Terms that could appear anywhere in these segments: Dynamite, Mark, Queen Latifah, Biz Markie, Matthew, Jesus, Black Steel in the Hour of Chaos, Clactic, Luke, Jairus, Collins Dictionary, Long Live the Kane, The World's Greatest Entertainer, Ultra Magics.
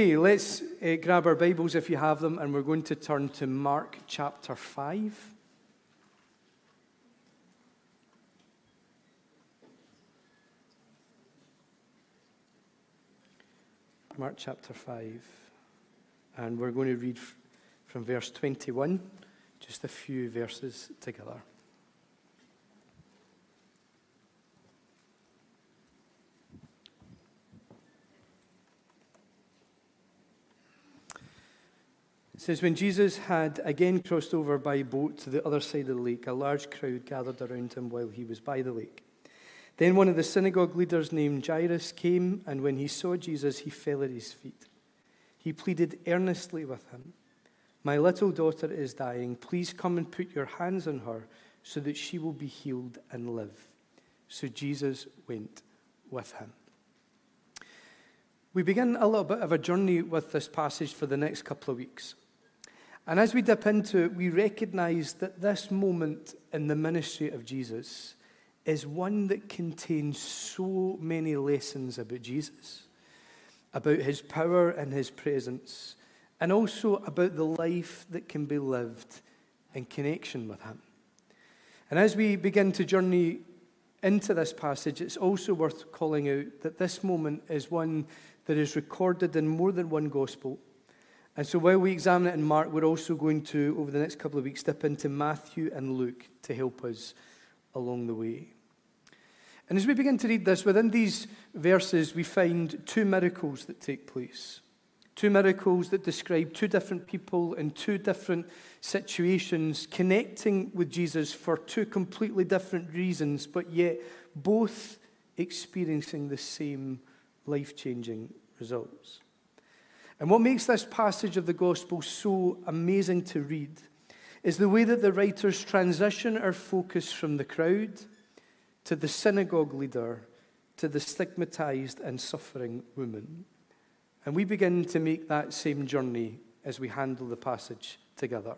Okay, let's grab our Bibles if you have them, and we're going to turn to Mark chapter 5. Mark chapter 5, and we're going to read from verse 21, just a few verses together. It says, when Jesus had again crossed over by boat to the other side of the lake, a large crowd gathered around him while he was by the lake. Then one of the synagogue leaders named Jairus came, and when he saw Jesus, he fell at his feet. He pleaded earnestly with him, "My little daughter is dying. Please come and put your hands on her so that she will be healed and live." So Jesus went with him. We begin a little bit of a journey with this passage for the next couple of weeks. And as we dip into it, we recognize that this moment in the ministry of Jesus is one that contains so many lessons about Jesus, about his power and his presence, and also about the life that can be lived in connection with him. And as we begin to journey into this passage, it's also worth calling out that this moment is one that is recorded in more than one gospel. And so while we examine it in Mark, we're also going to, over the next couple of weeks, dip into Matthew and Luke to help us along the way. And as we begin to read this, within these verses, we find two miracles that take place. Two miracles that describe two different people in two different situations, connecting with Jesus for two completely different reasons, but yet both experiencing the same life-changing results. And what makes this passage of the gospel so amazing to read is the way that the writers transition our focus from the crowd to the synagogue leader to the stigmatized and suffering woman. And we begin to make that same journey as we handle the passage together.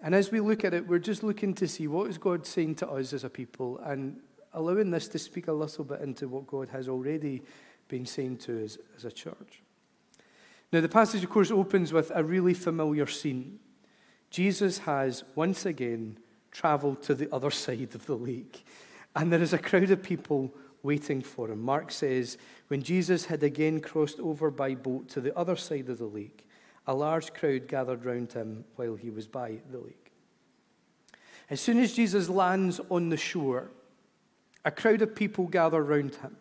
And as we look at it, we're just looking to see what is God saying to us as a people, and allowing this to speak a little bit into what God has already been saying to us as a church. Now, the passage, of course, opens with a really familiar scene. Jesus has, once again, traveled to the other side of the lake, and there is a crowd of people waiting for him. Mark says, when Jesus had again crossed over by boat to the other side of the lake, a large crowd gathered round him while he was by the lake. As soon as Jesus lands on the shore, a crowd of people gather round him.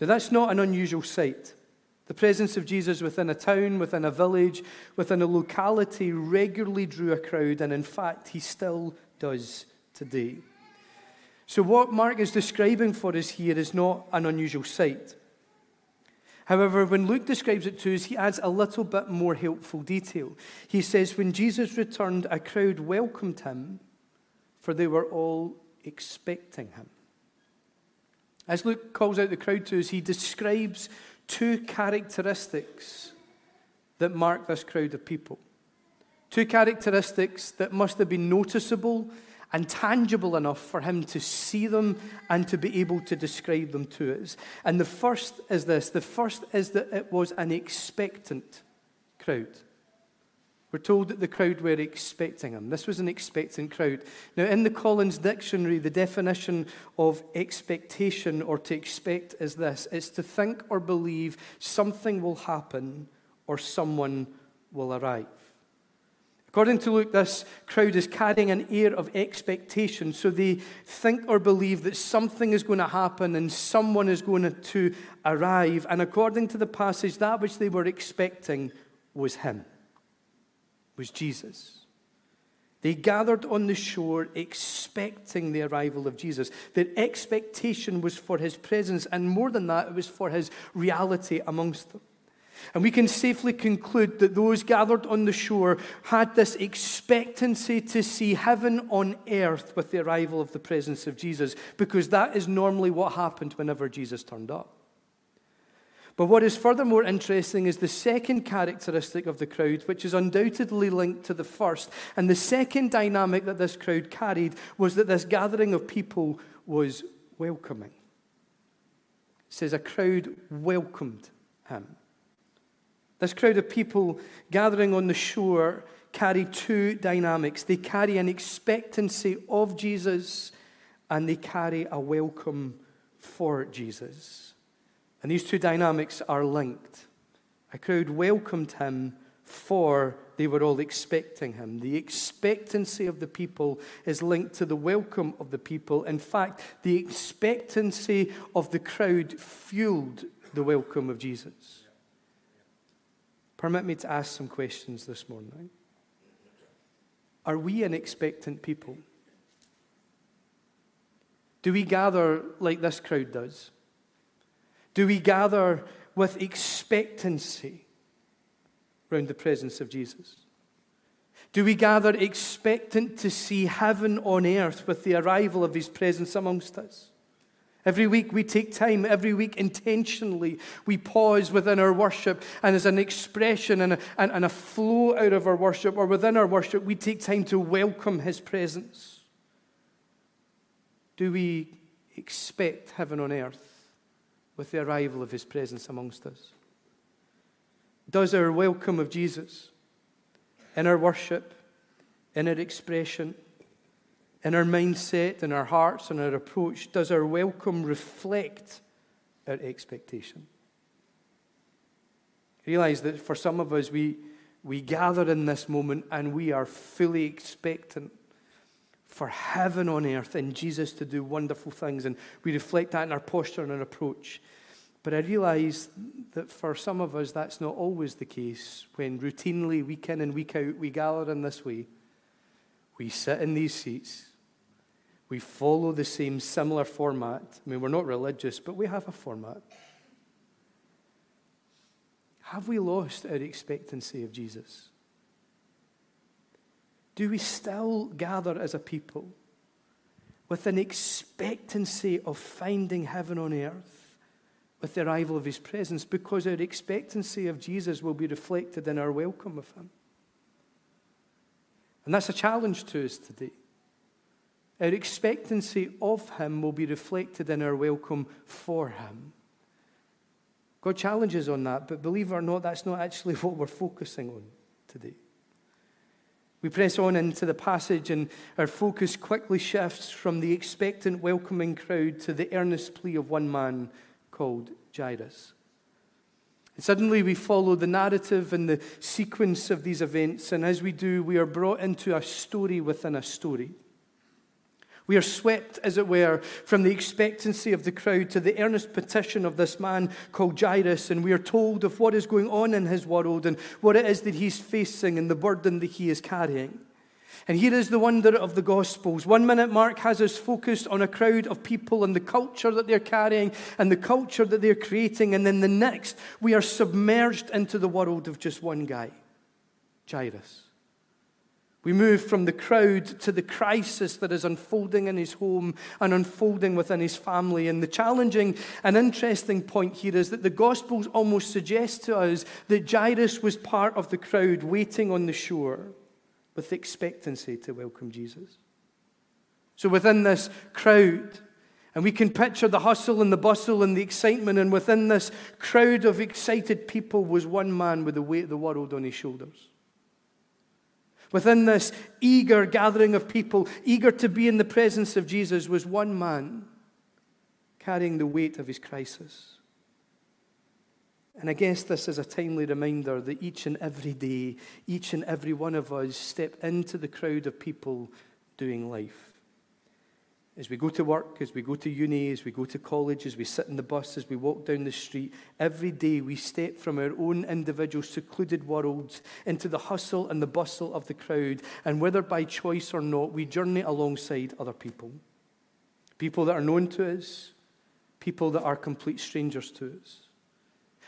Now, that's not an unusual sight. The presence of Jesus within a town, within a village, within a locality regularly drew a crowd, and in fact, he still does today. So what Mark is describing for us here is not an unusual sight. However, when Luke describes it to us, he adds a little bit more helpful detail. He says, when Jesus returned, a crowd welcomed him, for they were all expecting him. As Luke calls out the crowd to us, he describes two characteristics that mark this crowd of people. Two characteristics that must have been noticeable and tangible enough for him to see them and to be able to describe them to us. And the first is this. The first is that it was an expectant crowd. We're told that the crowd were expecting him. This was an expectant crowd. Now, in the Collins Dictionary, the definition of expectation, or to expect, is this. It's to think or believe something will happen or someone will arrive. According to Luke, this crowd is carrying an air of expectation. So they think or believe that something is going to happen and someone is going to arrive. And according to the passage, that which they were expecting was him. Was Jesus. They gathered on the shore expecting the arrival of Jesus. Their expectation was for his presence, and more than that, it was for his reality amongst them. And we can safely conclude that those gathered on the shore had this expectancy to see heaven on earth with the arrival of the presence of Jesus, because that is normally what happened whenever Jesus turned up. But what is furthermore interesting is the second characteristic of the crowd, which is undoubtedly linked to the first. And the second dynamic that this crowd carried was that this gathering of people was welcoming. It says a crowd welcomed him. This crowd of people gathering on the shore carry two dynamics. They carry an expectancy of Jesus, and they carry a welcome for Jesus. And these two dynamics are linked. A crowd welcomed him, for they were all expecting him. The expectancy of the people is linked to the welcome of the people. In fact, the expectancy of the crowd fueled the welcome of Jesus. Permit me to ask some questions this morning. Are we an expectant people? Do we gather like this crowd does? Do we gather with expectancy around the presence of Jesus? Do we gather expectant to see heaven on earth with the arrival of his presence amongst us? Every week we take time, every week intentionally we pause within our worship, and as an expression and a flow out of our worship, or within our worship, we take time to welcome his presence. Do we expect heaven on earth with the arrival of his presence amongst us? Does our welcome of Jesus in our worship, in our expression, in our mindset, in our hearts, in our approach, does our welcome reflect our expectation? Realize that for some of us, we gather in this moment and we are fully expectant for heaven on earth and Jesus to do wonderful things, and we reflect that in our posture and our approach. But I realize that for some of us, that's not always the case. When routinely, week in and week out, we gather in this way, we sit in these seats, we follow the same similar format. I mean, we're not religious, but we have a format. Have we lost our expectancy of Jesus? Do we still gather as a people with an expectancy of finding heaven on earth with the arrival of his presence? Because our expectancy of Jesus will be reflected in our welcome of him. And that's a challenge to us today. Our expectancy of him will be reflected in our welcome for him. God challenges on that, but believe it or not, that's not actually what we're focusing on today. We press on into the passage, and our focus quickly shifts from the expectant, welcoming crowd to the earnest plea of one man called Jairus. And suddenly we follow the narrative and the sequence of these events, and as we do, we are brought into a story within a story. We are swept, as it were, from the expectancy of the crowd to the earnest petition of this man called Jairus, and we are told of what is going on in his world and what it is that he's facing and the burden that he is carrying. And here is the wonder of the Gospels. 1 minute Mark has us focused on a crowd of people and the culture that they're carrying and the culture that they're creating. And then the next, we are submerged into the world of just one guy, Jairus. We move from the crowd to the crisis that is unfolding in his home and unfolding within his family. And the challenging and interesting point here is that the Gospels almost suggest to us that Jairus was part of the crowd waiting on the shore with expectancy to welcome Jesus. So within this crowd, and we can picture the hustle and the bustle and the excitement, and within this crowd of excited people was one man with the weight of the world on his shoulders. Within this eager gathering of people, eager to be in the presence of Jesus, was one man carrying the weight of his crisis. And I guess this is a timely reminder that each and every day, each and every one of us step into the crowd of people doing life. As we go to work, as we go to uni, as we go to college, as we sit in the bus, as we walk down the street, every day we step from our own individual secluded worlds into the hustle and the bustle of the crowd. And whether by choice or not, we journey alongside other people. People that are known to us, people that are complete strangers to us.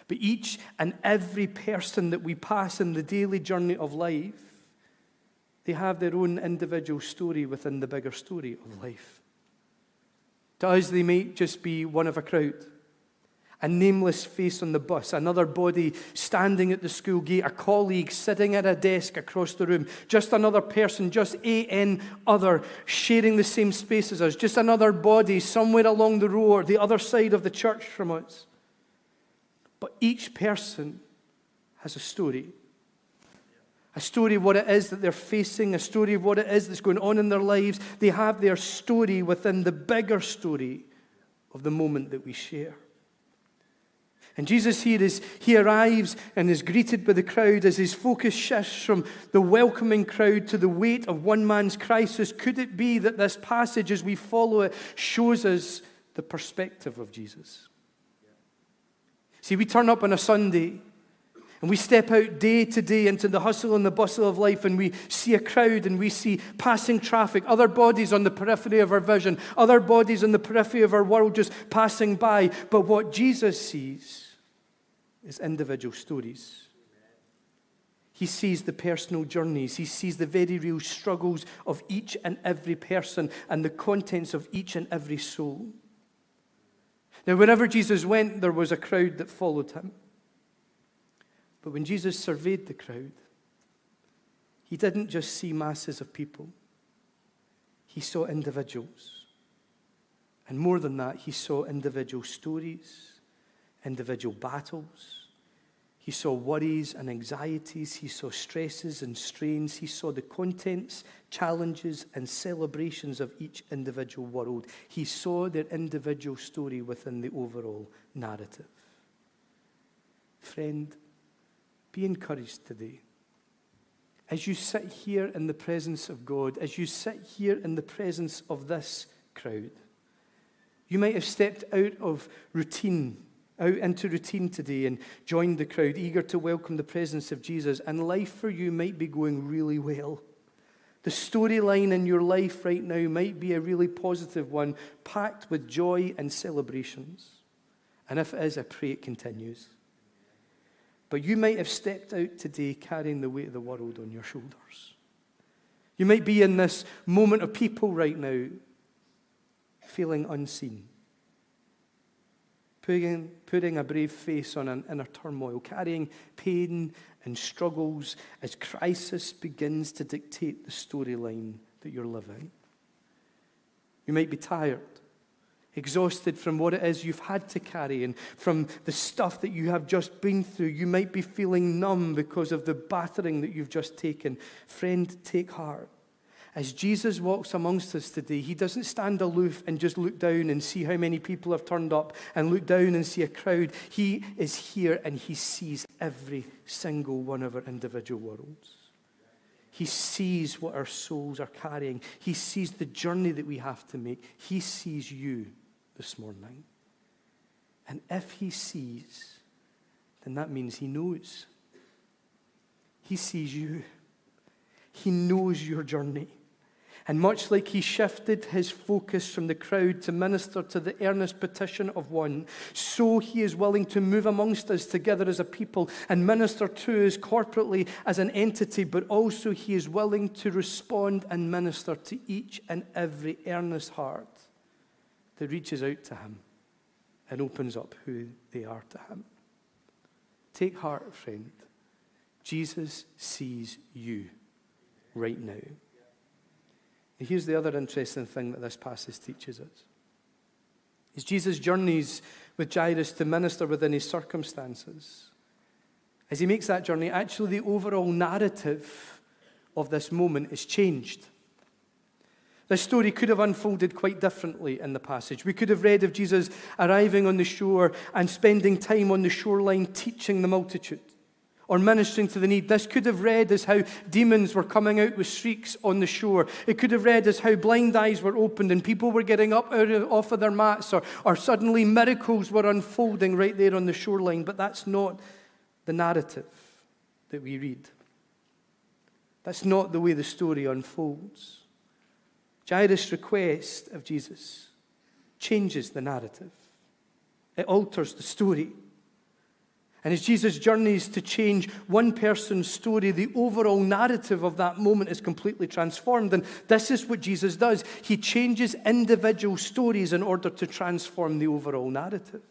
But each and every person that we pass in the daily journey of life, they have their own individual story within the bigger story of life. To us, they may just be one of a crowd. A nameless face on the bus, another body standing at the school gate, a colleague sitting at a desk across the room, just another person, just an other, sharing the same space as us, just another body somewhere along the row or the other side of the church from us. But each person has a story. A story of what it is that they're facing, a story of what it is that's going on in their lives. They have their story within the bigger story of the moment that we share. And Jesus here, as he arrives and is greeted by the crowd, as his focus shifts from the welcoming crowd to the weight of one man's crisis, could it be that this passage, as we follow it, shows us the perspective of Jesus? See, we turn up on a Sunday, and we step out day to day into the hustle and the bustle of life, and we see a crowd, and we see passing traffic, other bodies on the periphery of our vision, other bodies on the periphery of our world just passing by. But what Jesus sees is individual stories. He sees the personal journeys. He sees the very real struggles of each and every person and the contents of each and every soul. Now, wherever Jesus went, there was a crowd that followed him. But when Jesus surveyed the crowd, he didn't just see masses of people. He saw individuals. And more than that, he saw individual stories, individual battles. He saw worries and anxieties. He saw stresses and strains. He saw the contents, challenges, and celebrations of each individual world. He saw their individual story within the overall narrative. Friend, be encouraged today. As you sit here in the presence of God, as you sit here in the presence of this crowd, you might have stepped out into routine today and joined the crowd, eager to welcome the presence of Jesus, and life for you might be going really well. The storyline in your life right now might be a really positive one, packed with joy and celebrations. And if it is, I pray it continues. But you might have stepped out today carrying the weight of the world on your shoulders. You might be in this moment of people right now feeling unseen, putting a brave face on an inner turmoil, carrying pain and struggles as crisis begins to dictate the storyline that you're living. You might be tired, exhausted from what it is you've had to carry and from the stuff that you have just been through. You might be feeling numb because of the battering that you've just taken. Friend, take heart. As Jesus walks amongst us today, he doesn't stand aloof and just look down and see how many people have turned up and look down and see a crowd. He is here and he sees every single one of our individual worlds. He sees what our souls are carrying. He sees the journey that we have to make. He sees you this morning. And if he sees, then that means he knows. He sees you. He knows your journey. And much like he shifted his focus from the crowd to minister to the earnest petition of one, so he is willing to move amongst us together as a people and minister to us corporately as an entity, but also he is willing to respond and minister to each and every earnest heart that reaches out to him and opens up who they are to him. Take heart, friend. Jesus sees you right now. And here's the other interesting thing that this passage teaches us. As Jesus journeys with Jairus to minister within his circumstances, as he makes that journey, actually the overall narrative of this moment is changed. This story could have unfolded quite differently in the passage. We could have read of Jesus arriving on the shore and spending time on the shoreline teaching the multitude or ministering to the need. This could have read as how demons were coming out with shrieks on the shore. It could have read as how blind eyes were opened and people were getting up off of their mats, or suddenly miracles were unfolding right there on the shoreline. But that's not the narrative that we read. That's not the way the story unfolds. Jairus' request of Jesus changes the narrative. It alters the story. And as Jesus journeys to change one person's story, the overall narrative of that moment is completely transformed. And this is what Jesus does. He changes individual stories in order to transform the overall narrative.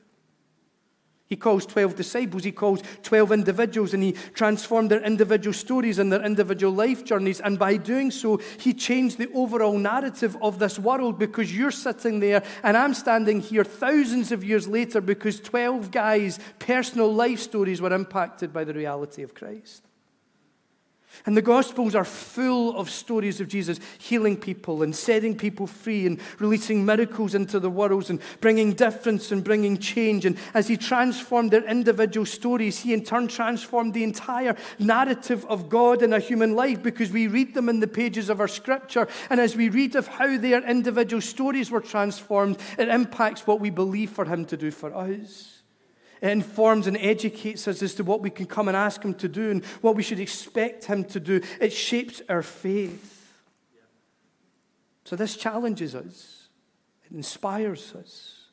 He calls 12 disciples, he calls 12 individuals, and he transformed their individual stories and their individual life journeys. And by doing so, he changed the overall narrative of this world, because you're sitting there and I'm standing here thousands of years later because 12 guys' personal life stories were impacted by the reality of Christ. And the Gospels are full of stories of Jesus healing people and setting people free and releasing miracles into the world and bringing difference and bringing change. And as he transformed their individual stories, he in turn transformed the entire narrative of God in a human life, because we read them in the pages of our scripture. And as we read of how their individual stories were transformed, it impacts what we believe for him to do for us. It informs and educates us as to what we can come and ask him to do and what we should expect him to do. It shapes our faith. So this challenges us. It inspires us.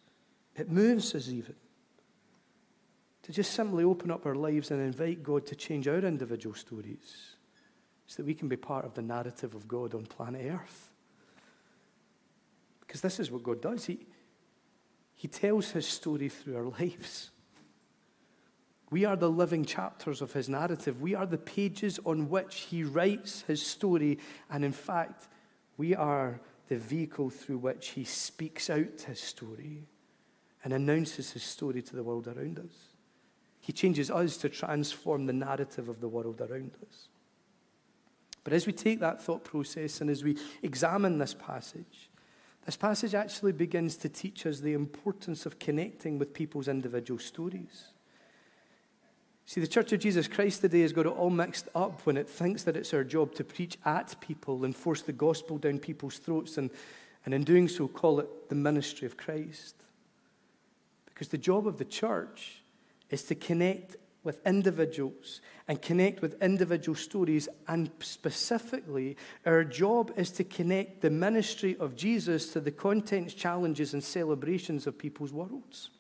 It moves us even to just simply open up our lives and invite God to change our individual stories so that we can be part of the narrative of God on planet Earth. Because this is what God does. He tells his story through our lives. We are the living chapters of his narrative. We are the pages on which he writes his story. And in fact, we are the vehicle through which he speaks out his story and announces his story to the world around us. He changes us to transform the narrative of the world around us. But as we take that thought process and as we examine this passage actually begins to teach us the importance of connecting with people's individual stories. See, the Church of Jesus Christ today has got it all mixed up when it thinks that it's our job to preach at people and force the gospel down people's throats and in doing so call it the ministry of Christ. Because the job of the church is to connect with individuals and connect with individual stories, and specifically our job is to connect the ministry of Jesus to the contents, challenges and celebrations of people's worlds.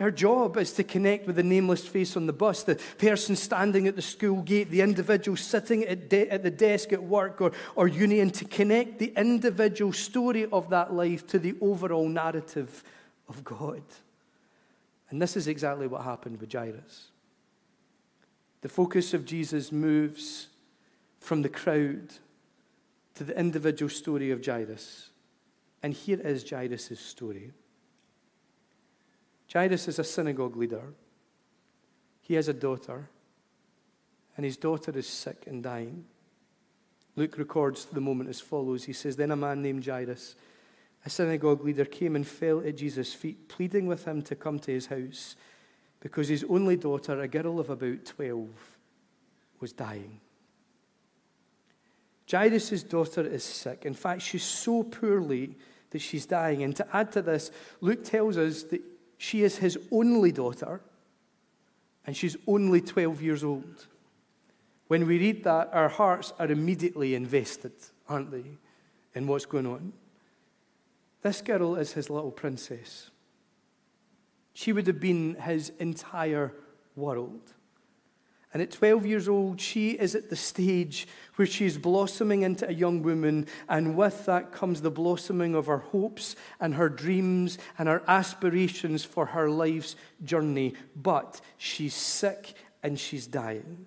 Our job is to connect with the nameless face on the bus, the person standing at the school gate, the individual sitting at the desk at work or uni, and to connect the individual story of that life to the overall narrative of God. And this is exactly what happened with Jairus. The focus of Jesus moves from the crowd to the individual story of Jairus. And here is Jairus' story. Jairus is a synagogue leader. He has a daughter, and his daughter is sick and dying. Luke records the moment as follows. He says, "Then a man named Jairus, a synagogue leader, came and fell at Jesus' feet, pleading with him to come to his house, because his only daughter, a girl of about 12, was dying." Jairus' daughter is sick. In fact, she's so poorly that she's dying. And to add to this, Luke tells us that she is his only daughter, and she's only 12 years old. When we read that, our hearts are immediately invested, aren't they, in what's going on? This girl is his little princess. She would have been his entire world. And at 12 years old, she is at the stage where she is blossoming into a young woman, and with that comes the blossoming of her hopes and her dreams and her aspirations for her life's journey. But she's sick and she's dying.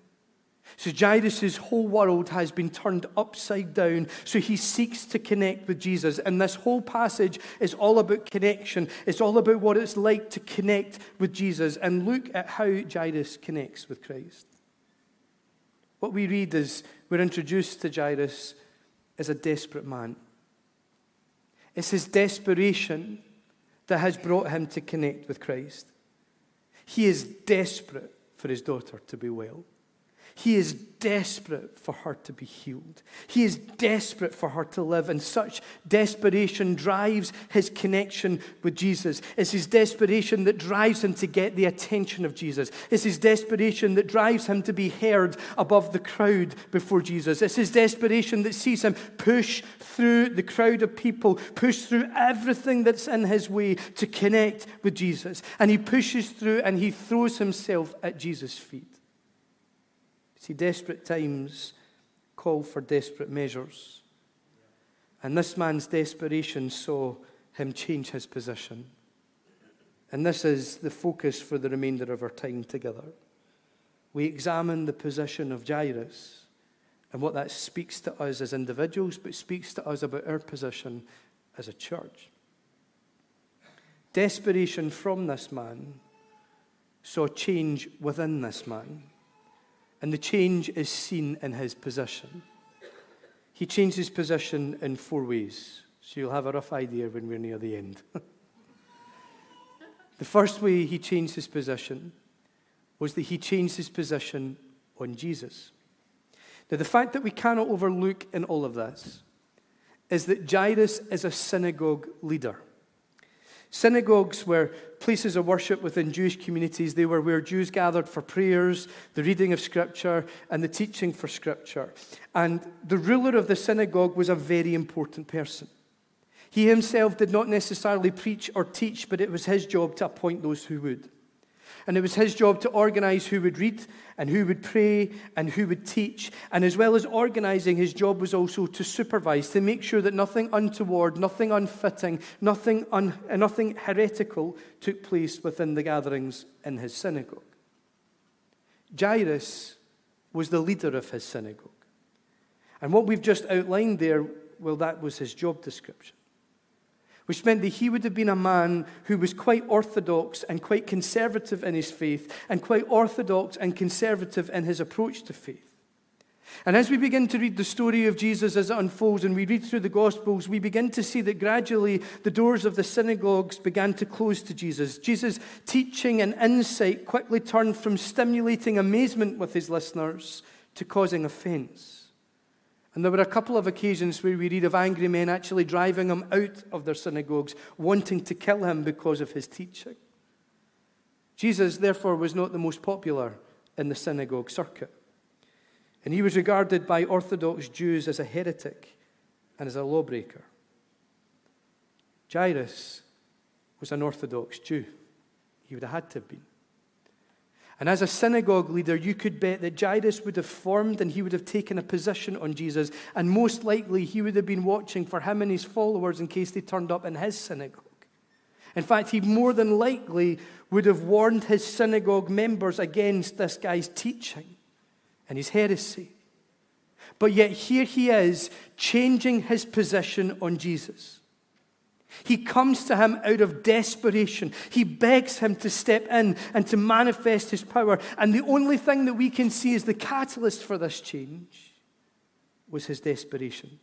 So Jairus' whole world has been turned upside down, so he seeks to connect with Jesus. And this whole passage is all about connection. It's all about what it's like to connect with Jesus. And look at how Jairus connects with Christ. What we read is we're introduced to Jairus as a desperate man. It's his desperation that has brought him to connect with Christ. He is desperate for his daughter to be well. He is desperate for her to be healed. He is desperate for her to live, and such desperation drives his connection with Jesus. It's his desperation that drives him to get the attention of Jesus. It's his desperation that drives him to be heard above the crowd before Jesus. It's his desperation that sees him push through the crowd of people, push through everything that's in his way to connect with Jesus. And he pushes through and he throws himself at Jesus' feet. See, desperate times call for desperate measures. And this man's desperation saw him change his position. And this is the focus for the remainder of our time together. We examine the position of Jairus and what that speaks to us as individuals, but speaks to us about our position as a church. Desperation from this man saw change within this man, and the change is seen in his position. He changed his position in 4 ways, so you'll have a rough idea when we're near the end. The first way he changed his position was that he changed his position on Jesus. Now, the fact that we cannot overlook in all of this is that Jairus is a synagogue leader. Synagogues were places of worship within Jewish communities. They were where Jews gathered for prayers, the reading of Scripture, and the teaching for Scripture. And the ruler of the synagogue was a very important person. He himself did not necessarily preach or teach, but it was his job to appoint those who would. And it was his job to organize who would read and who would pray and who would teach. And as well as organizing, his job was also to supervise, to make sure that nothing untoward, nothing unfitting, nothing heretical took place within the gatherings in his synagogue. Jairus was the leader of his synagogue. And what we've just outlined there, well, that was his job description, which meant that he would have been a man who was quite orthodox and quite conservative in his faith, and quite orthodox and conservative in his approach to faith. And as we begin to read the story of Jesus as it unfolds, and we read through the Gospels, we begin to see that gradually the doors of the synagogues began to close to Jesus. Jesus' teaching and insight quickly turned from stimulating amazement with his listeners to causing offense. And there were a couple of occasions where we read of angry men actually driving him out of their synagogues, wanting to kill him because of his teaching. Jesus, therefore, was not the most popular in the synagogue circuit. And he was regarded by Orthodox Jews as a heretic and as a lawbreaker. Jairus was an Orthodox Jew. He would have had to have been. And as a synagogue leader, you could bet that Jairus would have formed and he would have taken a position on Jesus. And most likely, he would have been watching for him and his followers in case they turned up in his synagogue. In fact, he more than likely would have warned his synagogue members against this guy's teaching and his heresy. But yet here he is, changing his position on Jesus. He comes to him out of desperation. He begs him to step in and to manifest his power. And the only thing that we can see as the catalyst for this change was his desperation.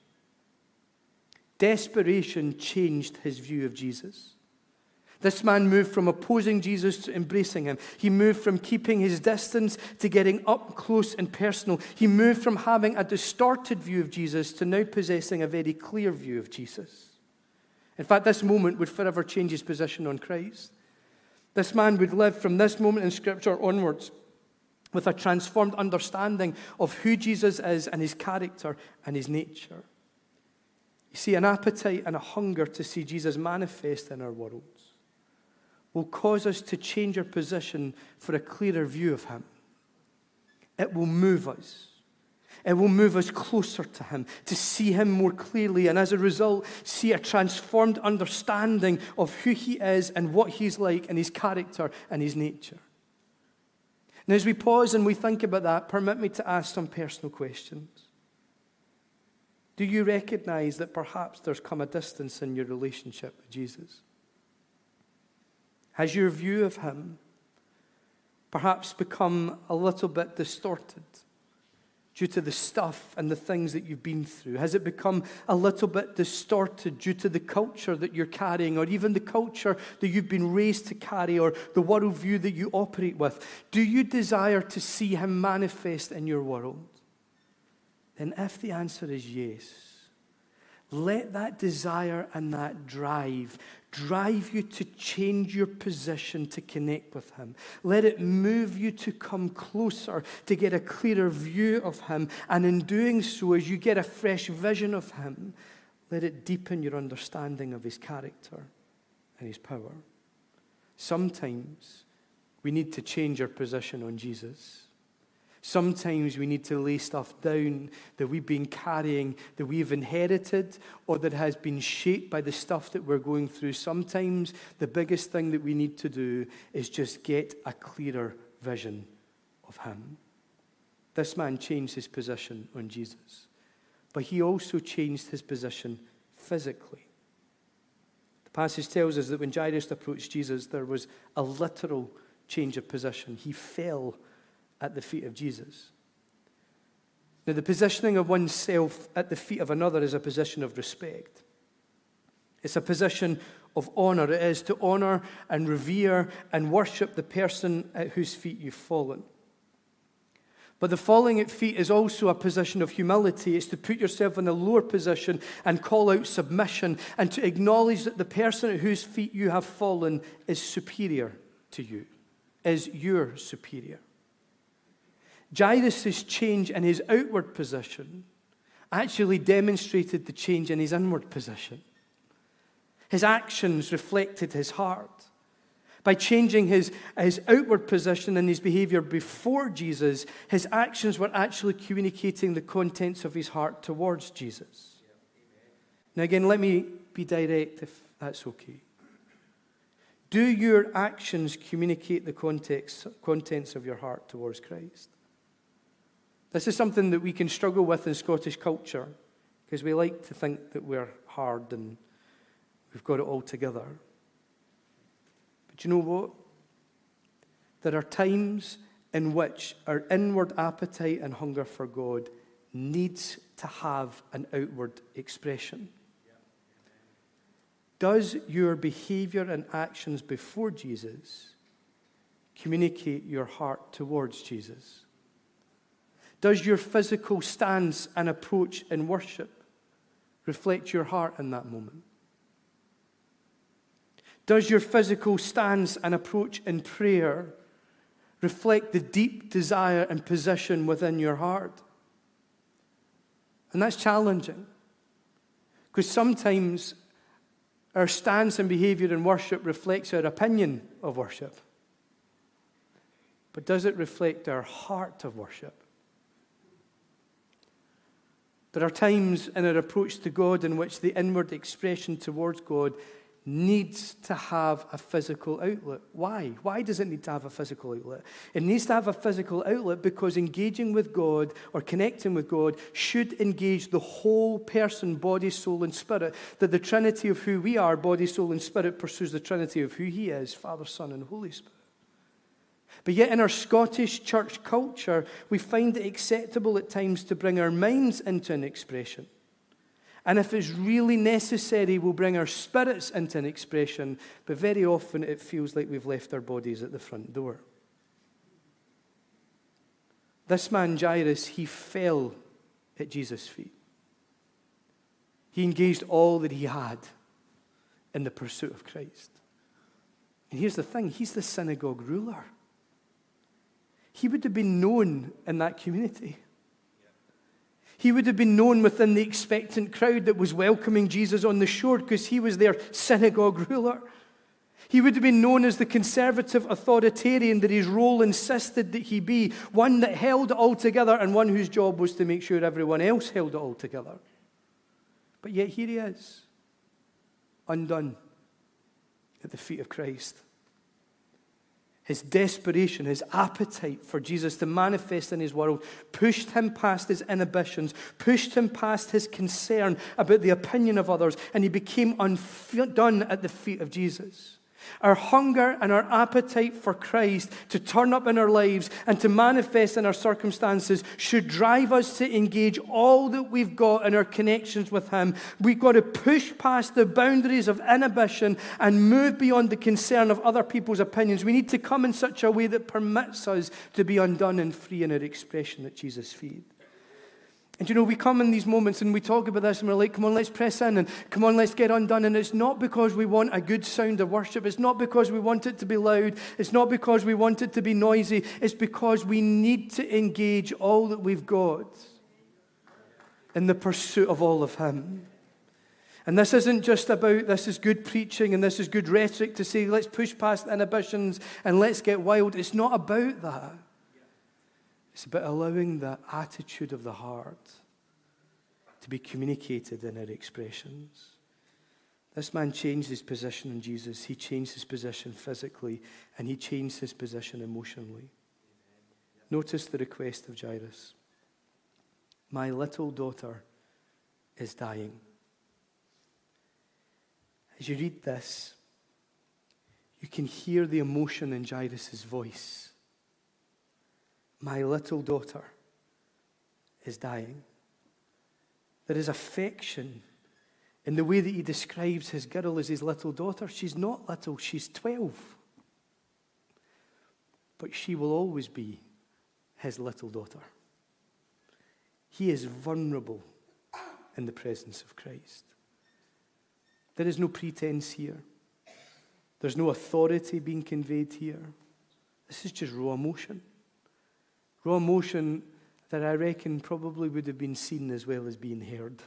Desperation changed his view of Jesus. This man moved from opposing Jesus to embracing him. He moved from keeping his distance to getting up close and personal. He moved from having a distorted view of Jesus to now possessing a very clear view of Jesus. In fact, this moment would forever change his position on Christ. This man would live from this moment in Scripture onwards with a transformed understanding of who Jesus is and his character and his nature. You see, an appetite and a hunger to see Jesus manifest in our world will cause us to change our position for a clearer view of him. It will move us. It will move us closer to him, to see him more clearly, and as a result, see a transformed understanding of who he is and what he's like and his character and his nature. Now, as we pause and we think about that, permit me to ask some personal questions. Do you recognize that perhaps there's come a distance in your relationship with Jesus? Has your view of him perhaps become a little bit distorted due to the stuff and the things that you've been through? Has it become a little bit distorted due to the culture that you're carrying, or even the culture that you've been raised to carry, or the worldview that you operate with? Do you desire to see him manifest in your world? Then if the answer is yes, let that desire and that drive you to change your position to connect with him. Let it move you to come closer, to get a clearer view of him. And in doing so, as you get a fresh vision of him, let it deepen your understanding of his character and his power. Sometimes we need to change our position on Jesus. Sometimes we need to lay stuff down that we've been carrying, that we've inherited, or that has been shaped by the stuff that we're going through. Sometimes the biggest thing that we need to do is just get a clearer vision of him. This man changed his position on Jesus, but he also changed his position physically. The passage tells us that when Jairus approached Jesus, there was a literal change of position. He fell at the feet of Jesus. Now, the positioning of oneself at the feet of another is a position of respect. It's a position of honor. It is to honor and revere and worship the person at whose feet you've fallen. But the falling at feet is also a position of humility. It's to put yourself in a lower position and call out submission and to acknowledge that the person at whose feet you have fallen is superior to you, is your superior. Jairus' change in his outward position actually demonstrated the change in his inward position. His actions reflected his heart. By changing his outward position and his behavior before Jesus, his actions were actually communicating the contents of his heart towards Jesus. Now again, let me be direct if that's okay. Do your actions communicate the contents of your heart towards Christ? This is something that we can struggle with in Scottish culture because we like to think that we're hard and we've got it all together. But you know what? There are times in which our inward appetite and hunger for God needs to have an outward expression. Does your behavior and actions before Jesus communicate your heart towards Jesus? Does your physical stance and approach in worship reflect your heart in that moment? Does your physical stance and approach in prayer reflect the deep desire and position within your heart? And that's challenging, because sometimes our stance and behavior in worship reflects our opinion of worship. But does it reflect our heart of worship? There are times in our approach to God in which the inward expression towards God needs to have a physical outlet. Why? Why does it need to have a physical outlet? It needs to have a physical outlet because engaging with God or connecting with God should engage the whole person, body, soul, and spirit, that the Trinity of who we are, body, soul, and spirit, pursues the Trinity of who he is, Father, Son, and Holy Spirit. But yet in our Scottish church culture, we find it acceptable at times to bring our minds into an expression. And if it's really necessary, we'll bring our spirits into an expression, but very often it feels like we've left our bodies at the front door. This man, Jairus, he fell at Jesus' feet. He engaged all that he had in the pursuit of Christ. And here's the thing, he's the synagogue ruler. He would have been known in that community. He would have been known within the expectant crowd that was welcoming Jesus on the shore because he was their synagogue ruler. He would have been known as the conservative authoritarian that his role insisted that he be, one that held it all together and one whose job was to make sure everyone else held it all together. But yet here he is, undone at the feet of Christ. His desperation, his appetite for Jesus to manifest in his world pushed him past his inhibitions, pushed him past his concern about the opinion of others, and he became undone at the feet of Jesus. Our hunger and our appetite for Christ to turn up in our lives and to manifest in our circumstances should drive us to engage all that we've got in our connections with him. We've got to push past the boundaries of inhibition and move beyond the concern of other people's opinions. We need to come in such a way that permits us to be undone and free in our expression at Jesus' feet. And you know, we come in these moments and we talk about this and we're like, come on, let's press in and come on, let's get undone. And it's not because we want a good sound of worship. It's not because we want it to be loud. It's not because we want it to be noisy. It's because we need to engage all that we've got in the pursuit of all of him. And this isn't just about this is good preaching and this is good rhetoric to say, let's push past inhibitions and let's get wild. It's not about that. It's about allowing the attitude of the heart to be communicated in our expressions. This man changed his position in Jesus. He changed his position physically, and he changed his position emotionally. Notice the request of Jairus. My little daughter is dying. As you read this, you can hear the emotion in Jairus' voice. My little daughter is dying. There is affection in the way that he describes his girl as his little daughter. She's not little, she's 12. But she will always be his little daughter. He is vulnerable in the presence of Christ. There is no pretense here. There's no authority being conveyed here. This is just raw emotion. Raw emotion that I reckon probably would have been seen as well as being heard.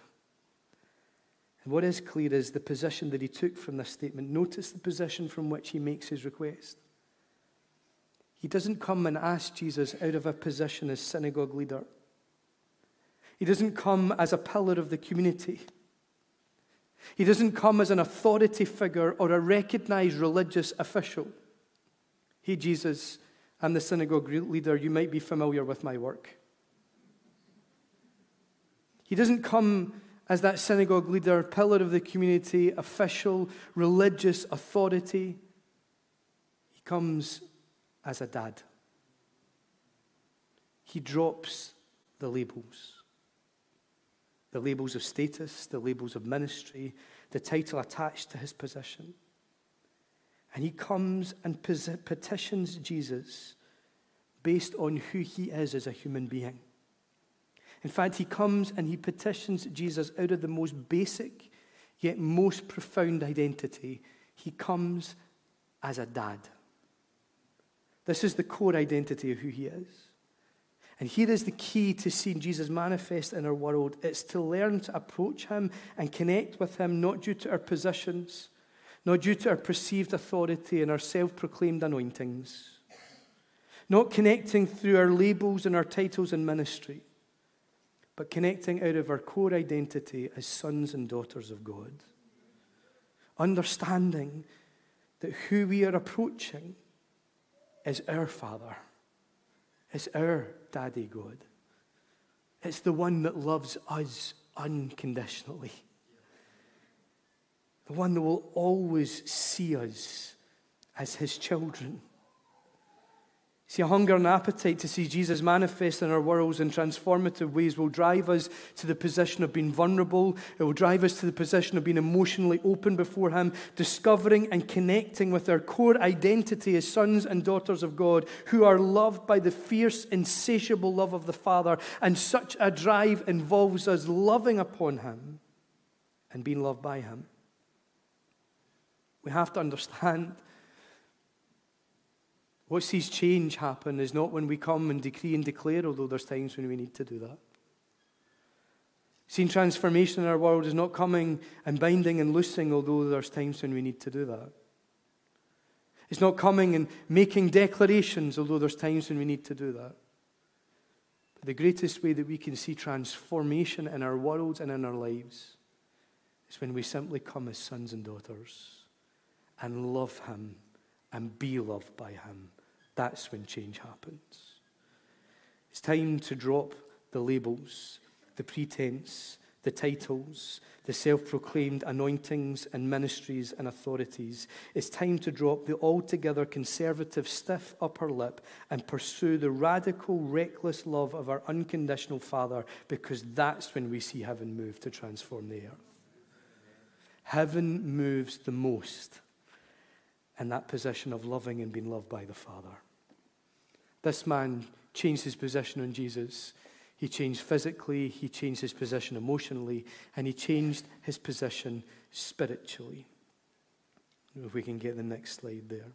And what is clear is the position that he took from this statement. Notice the position from which he makes his request. He doesn't come and ask Jesus out of a position as synagogue leader. He doesn't come as a pillar of the community. He doesn't come as an authority figure or a recognized religious official. Hey, Jesus, I'm the synagogue leader. You might be familiar with my work. He doesn't come as that synagogue leader, pillar of the community, official, religious authority. He comes as a dad. He drops the labels of status, the labels of ministry, the title attached to his position. And he comes and petitions Jesus based on who he is as a human being. In fact, he comes and he petitions Jesus out of the most basic yet most profound identity. He comes as a dad. This is the core identity of who he is. And here is the key to seeing Jesus manifest in our world. It's to learn to approach him and connect with him, not due to our positions, not due to our perceived authority and our self-proclaimed anointings, not connecting through our labels and our titles and ministry, but connecting out of our core identity as sons and daughters of God. Understanding that who we are approaching is our Father. It's our Daddy God. It's the one that loves us unconditionally. The one that will always see us as his children. See, a hunger and appetite to see Jesus manifest in our worlds in transformative ways will drive us to the position of being vulnerable. It will drive us to the position of being emotionally open before him, discovering and connecting with our core identity as sons and daughters of God who are loved by the fierce, insatiable love of the Father. And such a drive involves us loving upon him and being loved by him. We have to understand what sees change happen is not when we come and decree and declare, although there's times when we need to do that. Seeing transformation in our world is not coming and binding and loosing, although there's times when we need to do that. It's not coming and making declarations, although there's times when we need to do that. But the greatest way that we can see transformation in our worlds and in our lives is when we simply come as sons and daughters and love him and be loved by him. That's when change happens. It's time to drop the labels, the pretense, the titles, the self-proclaimed anointings and ministries and authorities. It's time to drop the altogether conservative, stiff upper lip and pursue the radical, reckless love of our unconditional Father, because that's when we see heaven move to transform the earth. Heaven moves the most in that position of loving and being loved by the Father. This man changed his position on Jesus. He changed physically, he changed his position emotionally, and he changed his position spiritually. If we can get the next slide there.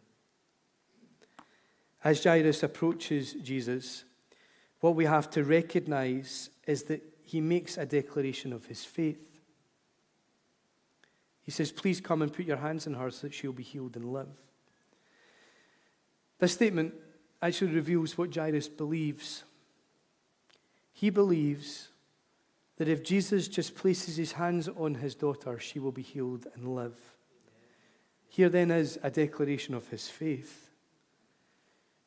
As Jairus approaches Jesus, what we have to recognize is that he makes a declaration of his faith. He says, please come and put your hands on her so that she'll be healed and live. This statement actually reveals what Jairus believes. He believes that if Jesus just places his hands on his daughter, she will be healed and live. Here then is a declaration of his faith.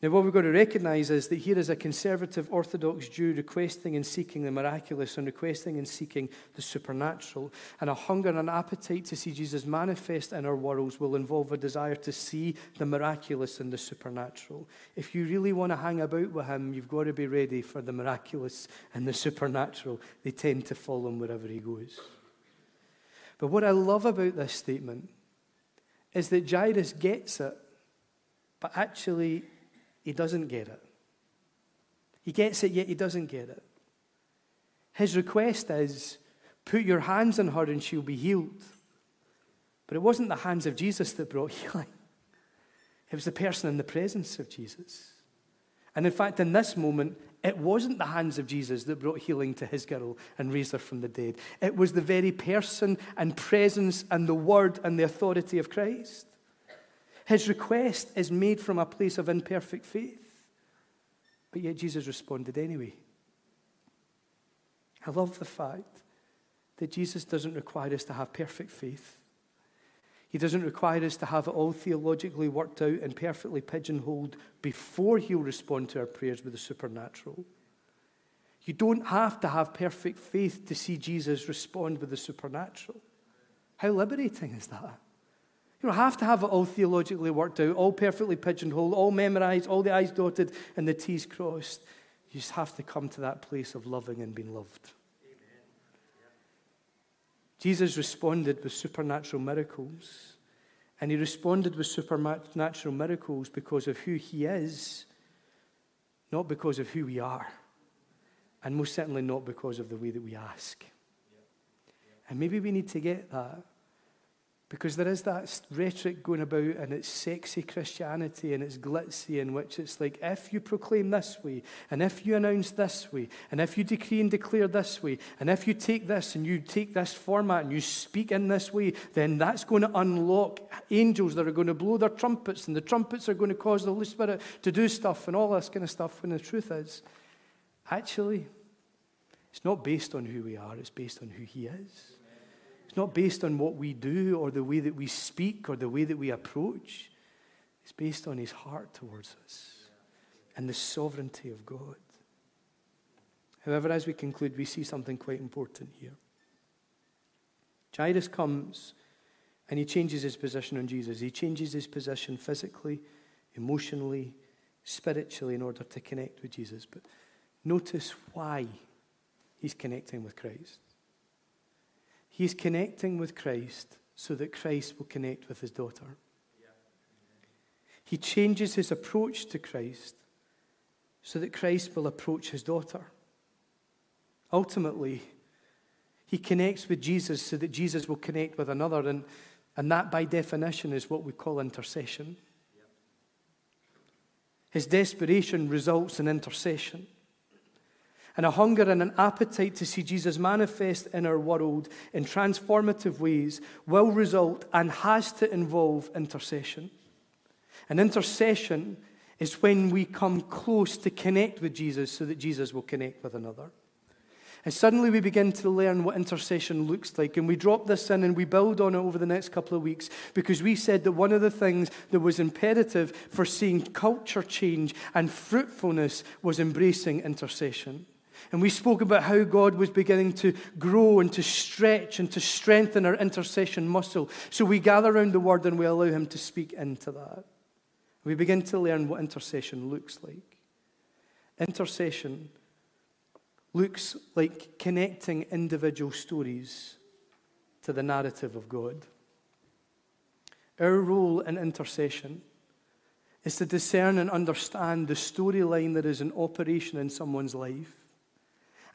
Now, what we've got to recognize is that here is a conservative Orthodox Jew requesting and seeking the miraculous and requesting and seeking the supernatural. And a hunger and an appetite to see Jesus manifest in our worlds will involve a desire to see the miraculous and the supernatural. If you really want to hang about with him, you've got to be ready for the miraculous and the supernatural. They tend to follow him wherever he goes. But what I love about this statement is that Jairus gets it, but actually he doesn't get it. He gets it, yet he doesn't get it. His request is, put your hands on her and she'll be healed. But it wasn't the hands of Jesus that brought healing. It was the person in the presence of Jesus. And in fact, in this moment, it wasn't the hands of Jesus that brought healing to his girl and raised her from the dead. It was the very person and presence and the word and the authority of Christ. His request is made from a place of imperfect faith. But yet Jesus responded anyway. I love the fact that Jesus doesn't require us to have perfect faith. He doesn't require us to have it all theologically worked out and perfectly pigeonholed before he'll respond to our prayers with the supernatural. You don't have to have perfect faith to see Jesus respond with the supernatural. How liberating is that? You don't have to have it all theologically worked out, all perfectly pigeonholed, all memorized, all the I's dotted and the T's crossed. You just have to come to that place of loving and being loved. Amen. Yeah. Jesus responded with supernatural miracles, and he responded with supernatural miracles because of who he is, not because of who we are, and most certainly not because of the way that we ask. Yeah. Yeah. And maybe we need to get that. Because there is that rhetoric going about, and it's sexy Christianity and it's glitzy, in which it's like, if you proclaim this way, and if you announce this way, and if you decree and declare this way, and if you take this and you take this format and you speak in this way, then that's going to unlock angels that are going to blow their trumpets, and the trumpets are going to cause the Holy Spirit to do stuff and all this kind of stuff, when the truth is, actually, it's not based on who we are, it's based on who he is. It's not based on what we do or the way that we speak or the way that we approach. It's based on his heart towards us and the sovereignty of God. However, as we conclude, we see something quite important here. Jairus comes and he changes his position on Jesus. He changes his position physically, emotionally, spiritually in order to connect with Jesus. But notice why he's connecting with Christ. He's connecting with Christ so that Christ will connect with his daughter. Yeah. He changes his approach to Christ so that Christ will approach his daughter. Ultimately, he connects with Jesus so that Jesus will connect with another, and that by definition is what we call intercession. Yeah. His desperation results in intercession. And a hunger and an appetite to see Jesus manifest in our world in transformative ways will result and has to involve intercession. And intercession is when we come close to connect with Jesus so that Jesus will connect with another. And suddenly we begin to learn what intercession looks like. And we drop this in and we build on it over the next couple of weeks, because we said that one of the things that was imperative for seeing culture change and fruitfulness was embracing intercession. And we spoke about how God was beginning to grow and to stretch and to strengthen our intercession muscle. So we gather around the word and we allow him to speak into that. We begin to learn what intercession looks like. Intercession looks like connecting individual stories to the narrative of God. Our role in intercession is to discern and understand the storyline that is in operation in someone's life,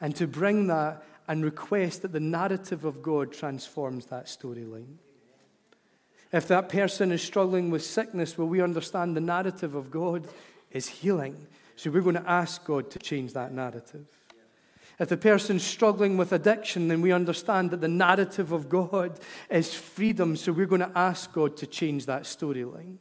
and to bring that and request that the narrative of God transforms that storyline. If that person is struggling with sickness, well, we understand the narrative of God is healing. So we're going to ask God to change that narrative. If the person's struggling with addiction, then we understand that the narrative of God is freedom. So we're going to ask God to change that storyline.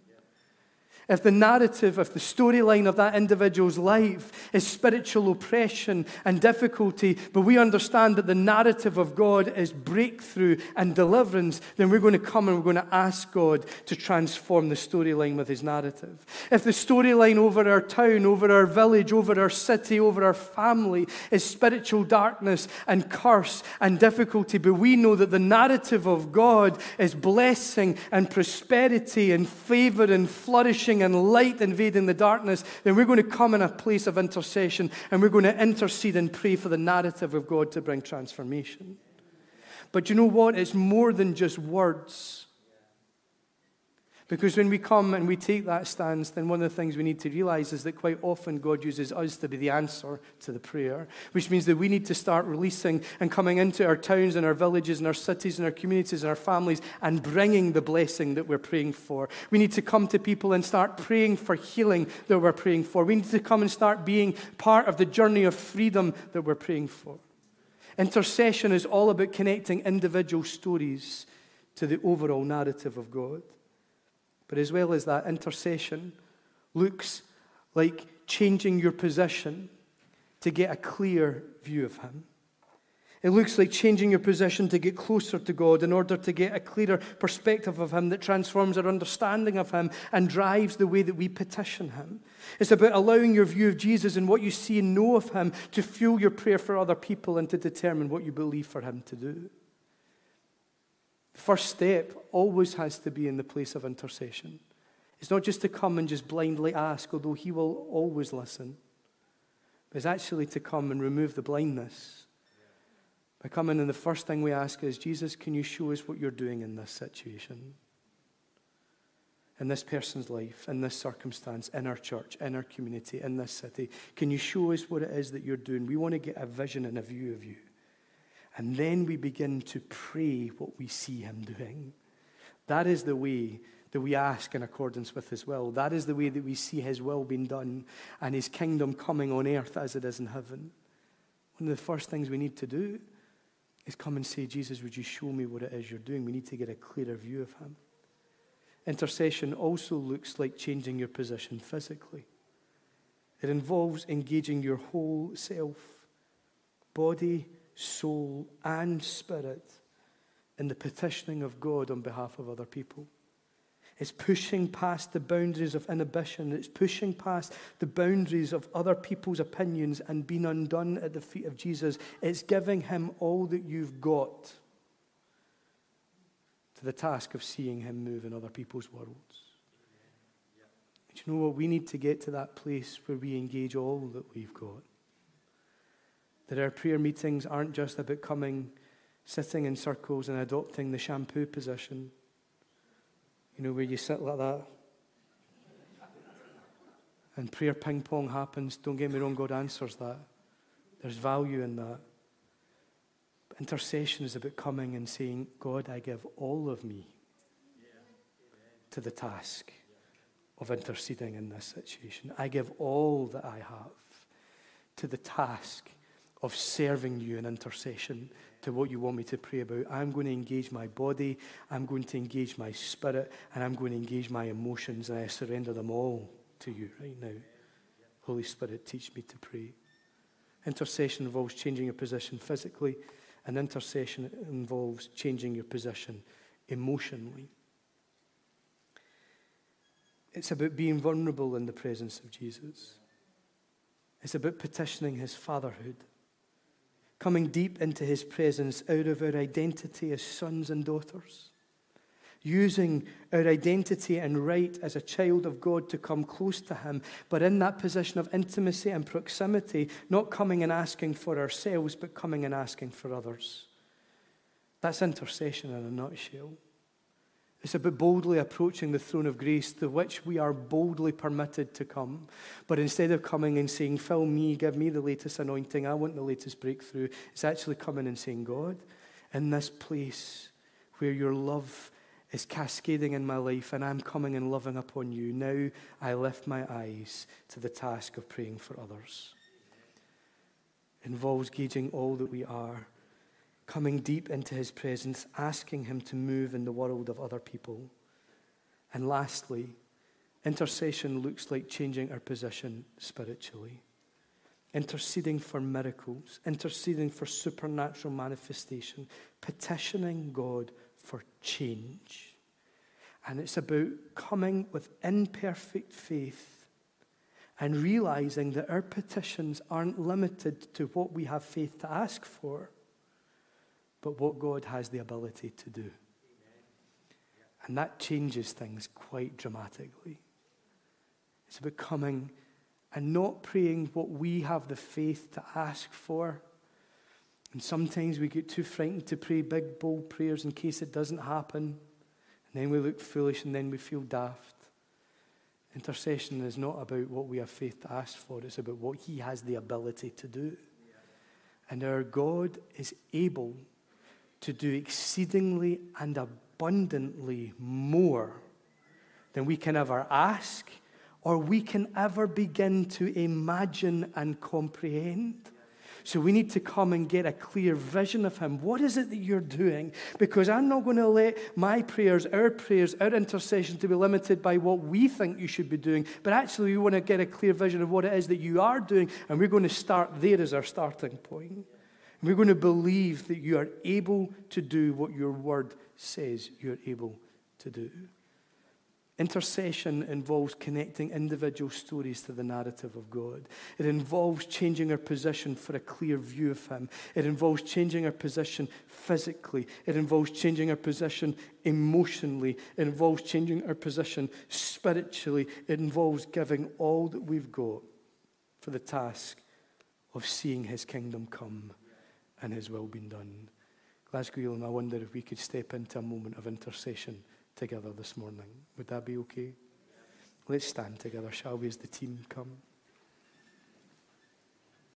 if the narrative, if the storyline of that individual's life is spiritual oppression and difficulty, but we understand that the narrative of God is breakthrough and deliverance, then we're going to come and we're going to ask God to transform the storyline with his narrative. If the storyline over our town, over our village, over our city, over our family is spiritual darkness and curse and difficulty, but we know that the narrative of God is blessing and prosperity and favor and flourishing and light invading the darkness, then we're going to come in a place of intercession and we're going to intercede and pray for the narrative of God to bring transformation. But you know what? It's more than just words. Because when we come and we take that stance, then one of the things we need to realize is that quite often God uses us to be the answer to the prayer, which means that we need to start releasing and coming into our towns and our villages and our cities and our communities and our families and bringing the blessing that we're praying for. We need to come to people and start praying for healing that we're praying for. We need to come and start being part of the journey of freedom that we're praying for. Intercession is all about connecting individual stories to the overall narrative of God. But as well as that, intercession looks like changing your position to get a clear view of him. It looks like changing your position to get closer to God in order to get a clearer perspective of him that transforms our understanding of him and drives the way that we petition him. It's about allowing your view of Jesus and what you see and know of him to fuel your prayer for other people and to determine what you believe for him to do. First step always has to be in the place of intercession. It's not just to come and just blindly ask, although he will always listen, but it's actually to come and remove the blindness. By coming, and the first thing we ask is, Jesus, can you show us what you're doing in this situation, in this person's life, in this circumstance, in our church, in our community, in this city? Can you show us what it is that you're doing? We want to get a vision and a view of you. And then we begin to pray what we see him doing. That is the way that we ask in accordance with his will. That is the way that we see his will being done and his kingdom coming on earth as it is in heaven. One of the first things we need to do is come and say, Jesus, would you show me what it is you're doing? We need to get a clearer view of him. Intercession also looks like changing your position physically. It involves engaging your whole self, body, soul and spirit in the petitioning of God on behalf of other people. It's pushing past the boundaries of inhibition. It's pushing past the boundaries of other people's opinions and being undone at the feet of Jesus. It's giving him all that you've got to the task of seeing him move in other people's worlds. Do you know what? We need to get to that place where we engage all that we've got. That our prayer meetings aren't just about coming, sitting in circles and adopting the shampoo position. You know, where you sit like that. And prayer ping pong happens. Don't get me wrong, God answers that. There's value in that. But intercession is about coming and saying, God, I give all of me to the task of interceding in this situation. I give all that I have to the task of serving you in intercession to what you want me to pray about. I'm going to engage my body, I'm going to engage my spirit, and I'm going to engage my emotions, and I surrender them all to you right now. Holy Spirit, teach me to pray. Intercession involves changing your position physically, and intercession involves changing your position emotionally. It's about being vulnerable in the presence of Jesus. It's about petitioning his fatherhood. Coming deep into his presence out of our identity as sons and daughters. Using our identity and right as a child of God to come close to him, but in that position of intimacy and proximity, not coming and asking for ourselves, but coming and asking for others. That's intercession in a nutshell. It's about boldly approaching the throne of grace to which we are boldly permitted to come. But instead of coming and saying, fill me, give me the latest anointing, I want the latest breakthrough, it's actually coming and saying, God, in this place where your love is cascading in my life and I'm coming and loving upon you, now I lift my eyes to the task of praying for others. It involves gauging all that we are, coming deep into his presence, asking him to move in the world of other people. And lastly, Intercession looks like changing our position spiritually, interceding for miracles, interceding for supernatural manifestation, petitioning God for change. And it's about coming with imperfect faith and realizing that our petitions aren't limited to what we have faith to ask for, but what God has the ability to do. And that changes things quite dramatically. It's about coming and not praying what we have the faith to ask for. And sometimes we get too frightened to pray big, bold prayers in case it doesn't happen. And then we look foolish and then we feel daft. Intercession is not about what we have faith to ask for. It's about what he has the ability to do. And our God is able to do exceedingly and abundantly more than we can ever ask or we can ever begin to imagine and comprehend. So we need to come and get a clear vision of him. What is it that you're doing? Because I'm not going to let my prayers, our intercession to be limited by what we think you should be doing. But actually, we want to get a clear vision of what it is that you are doing. And we're going to start there as our starting point. And we're going to believe that you are able to do what your word says you're able to do. Intercession involves connecting individual stories to the narrative of God. It involves changing our position for a clear view of him. It involves changing our position physically. It involves changing our position emotionally. It involves changing our position spiritually. It involves giving all that we've got for the task of seeing his kingdom come and his will be done. Glasgow Elam, I wonder if we could step into a moment of intercession together this morning. Would that be okay? Let's stand together, shall we, as the team come.